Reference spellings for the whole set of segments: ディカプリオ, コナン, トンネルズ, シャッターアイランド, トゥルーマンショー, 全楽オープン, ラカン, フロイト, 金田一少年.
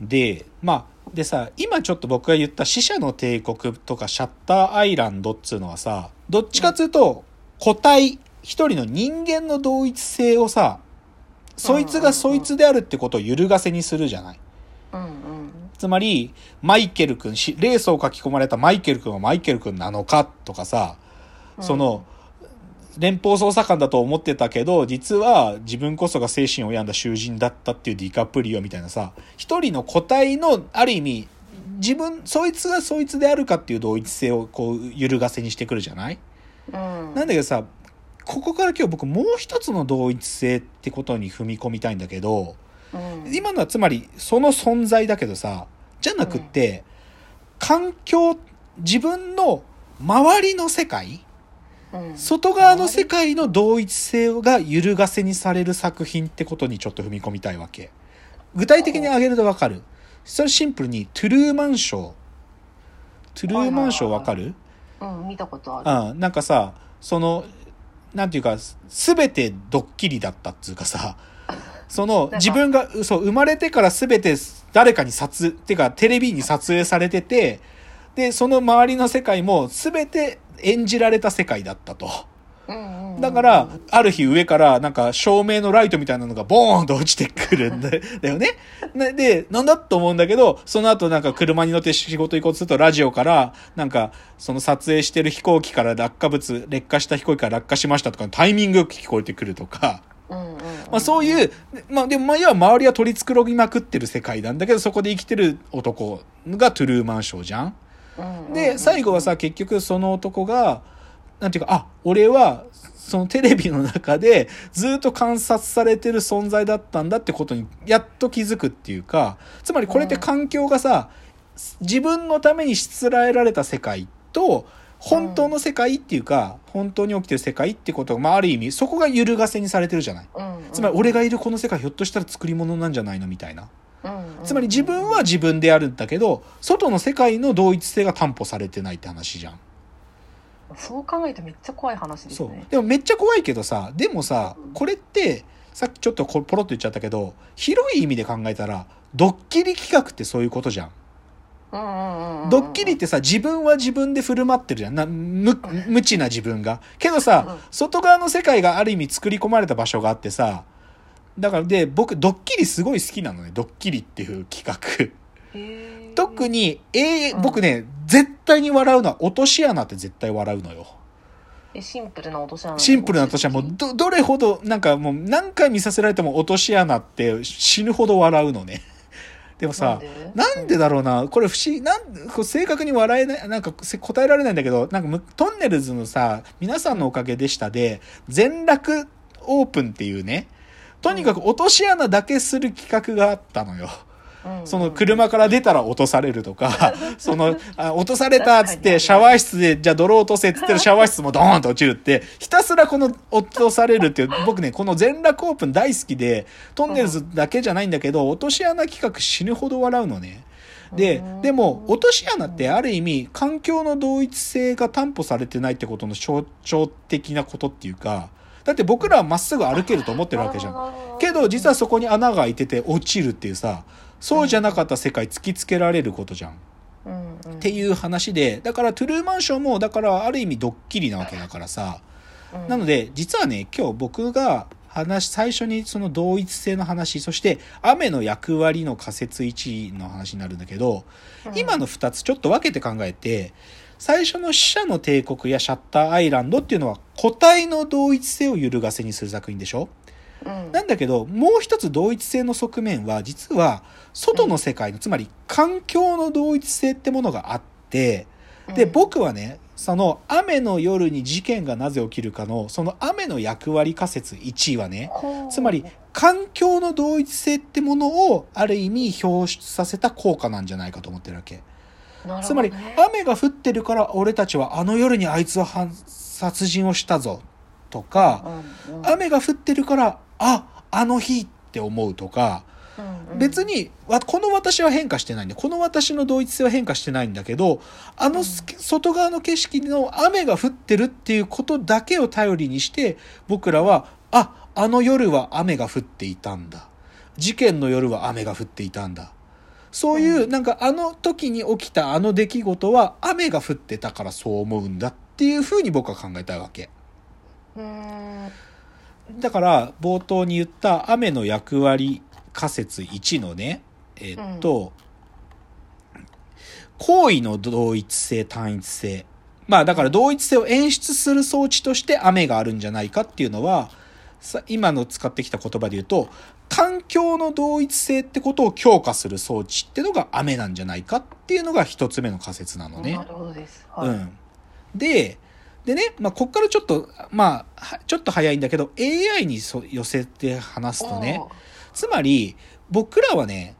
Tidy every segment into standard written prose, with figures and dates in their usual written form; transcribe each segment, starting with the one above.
で、まあ、でさ、今ちょっと僕が言った死者の帝国とかシャッターアイランドっつうのはさ、どっちかっつうと個体一人の人間の同一性をさ、そいつがそいつであるってことを揺るがせにするじゃない。うんうん、つまりマイケル君、レースを書き込まれたマイケル君はマイケル君なのかとかさ、その、うん、連邦捜査官だと思ってたけど実は自分こそが精神を病んだ囚人だったっていうディカプリオみたいなさ、一人の個体のある意味自分、そいつがそいつであるかっていう同一性をこう揺るがせにしてくるじゃない、うん、なんだけどさ、ここから今日僕もう一つの同一性ってことに踏み込みたいんだけど、うん、今のはつまりその存在だけどさ、じゃなくって、うん、環境、自分の周りの世界、うん、外側の世界の同一性が揺るがせにされる作品ってことにちょっと踏み込みたいわけ。具体的に挙げると分かる。それシンプルにトゥルーマンショー分かる？うん、見たことある。うん、なんかさ、そのなんていうか全てドッキリだったっつうかさ、その自分がそう生まれてから全て誰かにってかテレビに撮影されてて、でその周りの世界も全て演じられた世界だったと。だからある日上からなんか照明のライトみたいなのがボーンと落ちてくるんだよね。で、なんだと思うんだけど、その後なんか車に乗って仕事行こうとするとラジオからなんかその撮影してる飛行機から劣化した飛行機から落下しましたとかタイミングよく聞こえてくるとか。まあ、そういう、まあ、でもまあ要は周りは取り繕いまくってる世界なんだけど、そこで生きてる男がトゥルーマンショーじゃん。で最後はさ、結局その男がなんていうか、あ、俺はそのテレビの中でずっと観察されてる存在だったんだってことにやっと気づくっていうか、つまりこれって環境がさ、自分のためにしつらえられた世界と本当の世界っていうか、本当に起きてる世界ってことが、まあ、ある意味そこが揺るがせにされてるじゃない、つまり俺がいるこの世界ひょっとしたら作り物なんじゃないのみたいな、つまり自分は自分であるんだけど外の世界の同一性が担保されてないって話じゃん。そう考えるとめっちゃ怖い話ですね。そうでもめっちゃ怖いけどさ、でもさ、これってさっきちょっとポロッと言っちゃったけど、広い意味で考えたらドッキリ企画ってそういうことじゃん。ドッキリってさ、自分は自分で振る舞ってるじゃん、無知な自分が。けどさ、外側の世界がある意味作り込まれた場所があってさ、だからで僕ドッキリすごい好きなのね、ドッキリっていう企画。特に、僕ね、絶対に笑うのは落とし穴って絶対笑うのよ。シンプルな落とし穴もう どれほどなんかもう何回見させられても落とし穴って死ぬほど笑うのね。でもさ、なんでだろうな、これ不思議、こう正確に笑えない、なんか答えられないんだけど、なんかトンネルズのさ、皆さんのおかげでしたで全楽オープンっていうね、とにかく落とし穴だけする企画があったのよ。その車から出たら落とされるとか、その落とされたっつってシャワー室でじゃあ泥落とせっつってるシャワー室もドーンと落ちるって、ひたすらこの落とされるっていう、僕ねこの全楽オープン大好きで、トンネルズだけじゃないんだけど落とし穴企画死ぬほど笑うのね。でも落とし穴ってある意味環境の同一性が担保されてないってことの象徴的なことっていうか、だって僕らはまっすぐ歩けると思ってるわけじゃん、けど実はそこに穴が開いてて落ちるっていうさ、そうじゃなかった世界突きつけられることじゃん、っていう話で、だからトゥルーマンションもだからある意味ドッキリなわけだからさ、なので実はね、今日僕が最初にその同一性の話、そして雨の役割の仮説1の話になるんだけど、今の2つちょっと分けて考えて、最初の死者の帝国やシャッターアイランドっていうのは個体の同一性を揺るがせにする作品でしょ。なんだけどもう一つ同一性の側面は実は外の世界の、つまり環境の同一性ってものがあって、で僕はね、その雨の夜に事件がなぜ起きるかのその雨の役割仮説1はね、つまり環境の同一性ってものをある意味表出させた効果なんじゃないかと思ってるわけ。つまり雨が降ってるから俺たちはあの夜にあいつは殺人をしたぞとか、雨が降ってるからあの日って思うとか、別にこの私は変化してないんで、この私の同一性は変化してないんだけど、あの外側の景色の雨が降ってるっていうことだけを頼りにして僕らはあの夜は雨が降っていたんだ、事件の夜は雨が降っていたんだ、そういうなんかあの時に起きたあの出来事は雨が降ってたからそう思うんだっていう風に僕は考えたわけ。だから冒頭に言った雨の役割仮説1のね、行為の同一性単一性、まあだから同一性を演出する装置として雨があるんじゃないかっていうのはさ、今の使ってきた言葉で言うと環境の同一性ってことを強化する装置ってのが雨なんじゃないかっていうのが一つ目の仮説なのね。なるほどです、はい、うん、でね、まあ、こっからちょっと、まあ、ちょっと早いんだけど AI に寄せて話すとね、つまり僕らはね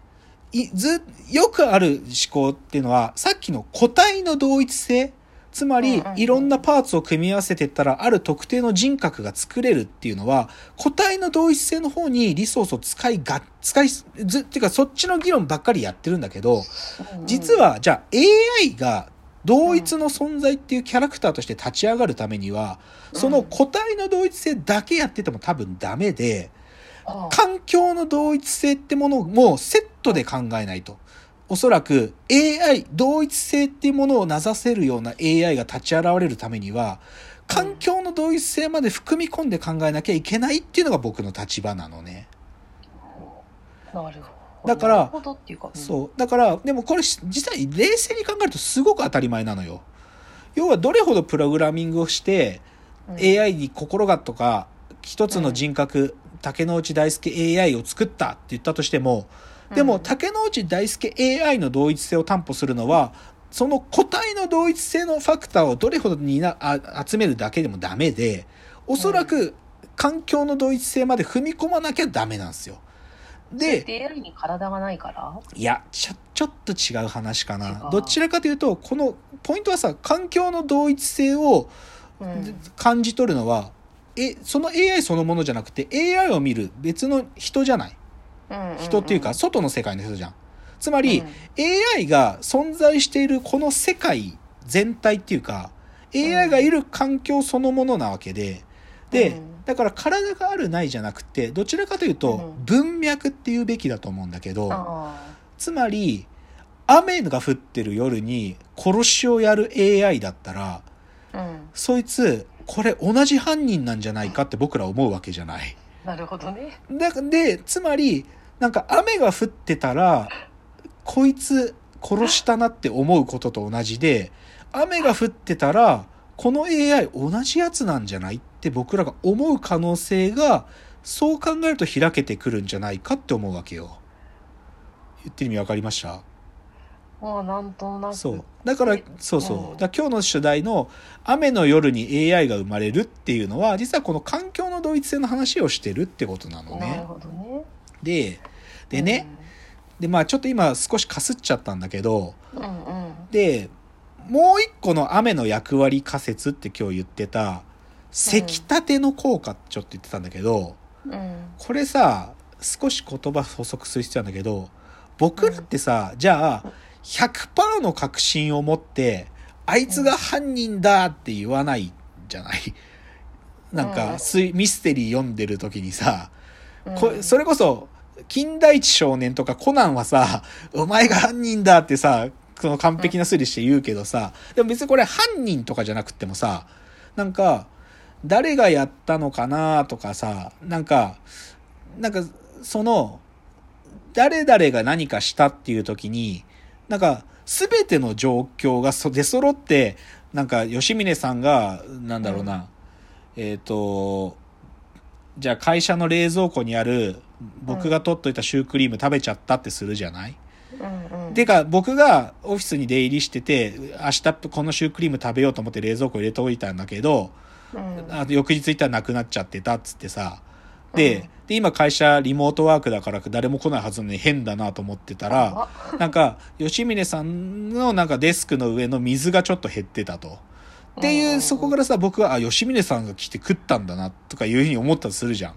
よくある思考っていうのはさっきの個体の同一性、つまりいろんなパーツを組み合わせていったらある特定の人格が作れるっていうのは個体の同一性の方にリソースをっていうかそっちの議論ばっかりやってるんだけど、実はじゃあ AI が同一の存在っていうキャラクターとして立ち上がるためにはその個体の同一性だけやってても多分ダメで、環境の同一性ってものもセットで考えないと、おそらく AI 同一性っていうものを名指せるような AI が立ち現れるためには環境の同一性まで含み込んで考えなきゃいけないっていうのが僕の立場なのね。なるほど。だから、そう、だからでもこれ実際冷静に考えるとすごく当たり前なのよ。要はどれほどプログラミングをして、AI に心がとか一つの人格、竹之内大輔 AI を作ったって言ったとしても、でも竹之内大輔 AI の同一性を担保するのはその個体の同一性のファクターをどれほどに集めるだけでもダメで、おそらく環境の同一性まで踏み込まなきゃダメなんですよ。で、AI に体がないから？いや、ちょっと違う話かな。どちらかというとこのポイントはさ、環境の同一性を感じ取るのは、その AI そのものじゃなくて AI を見る別の人じゃない、人っていうか外の世界の人じゃん。つまり、AI が存在しているこの世界全体っていうか AI がいる環境そのものなわけで、だから体があるないじゃなくてどちらかというと文脈っていうべきだと思うんだけど、つまり雨が降ってる夜に殺しをやる AI だったら、そいつこれ同じ犯人なんじゃないかって僕ら思うわけじゃない。なるほどね。でつまりなんか雨が降ってたらこいつ殺したなって思うことと同じで、雨が降ってたらこの AI 同じやつなんじゃないって僕らが思う可能性が、そう考えると開けてくるんじゃないかって思うわけよ。言ってる意味分かりました？もうなんとなく。そう。だから、だから今日の主題の雨の夜に AI が生まれるっていうのは、実はこの環境の同一性の話をしてるってことなのね。なるほどね。でね、で、まあちょっと今少しかすっちゃったんだけど、で、もう一個の雨の役割仮説って今日言ってた、せきたての効果ってちょっと言ってたんだけど、これさ、少し言葉補足する必要なんだけど、僕らってさ、じゃあ、100% の確信を持ってあいつが犯人だって言わないじゃない。なんかミステリー読んでる時にさ、それこそ金田一少年とかコナンはさ、お前が犯人だってさ、その完璧な推理して言うけどさ、でも別にこれ犯人とかじゃなくてもさ、なんか誰がやったのかなとかさ、なんかその誰々が何かしたっていう時になんか全ての状況が出揃って、なんか吉峰さんがなんだろうな、じゃあ会社の冷蔵庫にある僕が取っといたシュークリーム食べちゃったってするじゃない。てか僕がオフィスに出入りしてて明日このシュークリーム食べようと思って冷蔵庫入れておいたんだけど、翌日行ったらなくなっちゃってたっつってさ、で今会社リモートワークだから誰も来ないはずなのに変だなと思ってたら、なんか吉峰さんのなんかデスクの上の水がちょっと減ってたとっていう、そこからさ僕は吉峰さんが来て食ったんだなとかいうふうに思ったとするじゃん。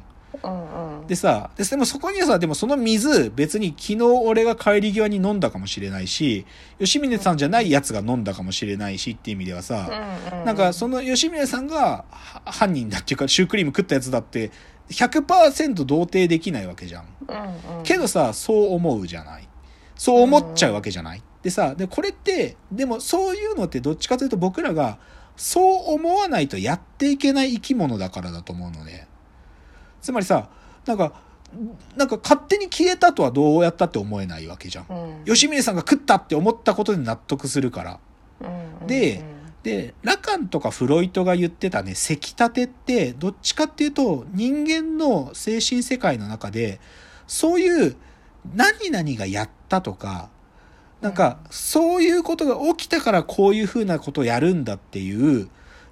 でさ、でもそこにはさ、でもその水別に昨日俺が帰り際に飲んだかもしれないし、吉峰さんじゃないやつが飲んだかもしれないしっていう意味ではさ、なんかその吉峰さんが犯人だっていうかシュークリーム食ったやつだって100% 同定できないわけじゃん。けどさ、そう思うじゃない。そう思っちゃうわけじゃない。でさ、でこれってでもそういうのってどっちかというと僕らがそう思わないとやっていけない生き物だからだと思うので、つまりさ、なんか勝手に消えたとはどうやったって思えないわけじゃん、うん、吉峰さんが食ったって思ったことで納得するから、うん、でラカンとかフロイトが言ってたね、せきたてってどっちかっていうと人間の精神世界の中でそういう何々がやったとか、なんかそういうことが起きたからこういう風なことをやるんだっていう、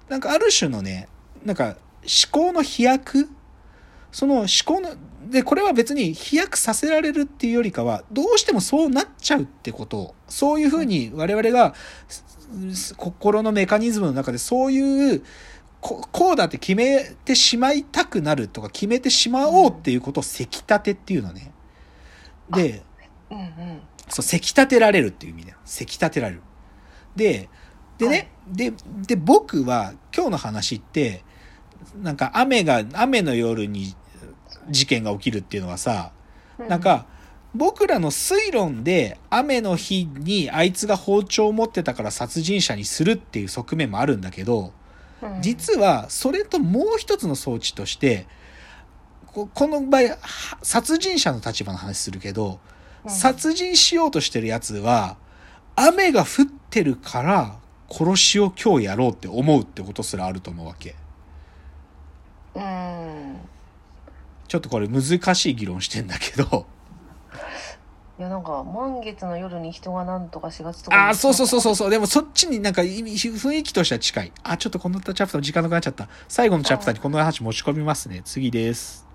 なんかある種のね、なんか思考の飛躍、その思考ので、これは別に飛躍させられるっていうよりかはどうしてもそうなっちゃうってことを、そういう風に我々が心のメカニズムの中でそういうこうだって決めてしまいたくなるとか決めてしまおうっていうことをせきたてっていうのね。で、うんうん、そう、せき立てられるっていう意味だよ。せき立てられる。でね、で、僕は今日の話って、なんか雨の夜に事件が起きるっていうのはさ、なんか僕らの推論で雨の日にあいつが包丁を持ってたから殺人者にするっていう側面もあるんだけど、実はそれともう一つの装置として、この場合、殺人者の立場の話するけど、殺人しようとしてるやつは雨が降ってるから殺しを今日やろうって思うってことすらあると思うわけ。ちょっとこれ難しい議論してんだけど、いやなんか満月の夜に人が何とかしがちとか、あ、そうでもそっちになんか雰囲気としては近い。あ、ちょっとこのチャプター時間なくなっちゃった。最後のチャプターにこの話持ち込みますね。次です。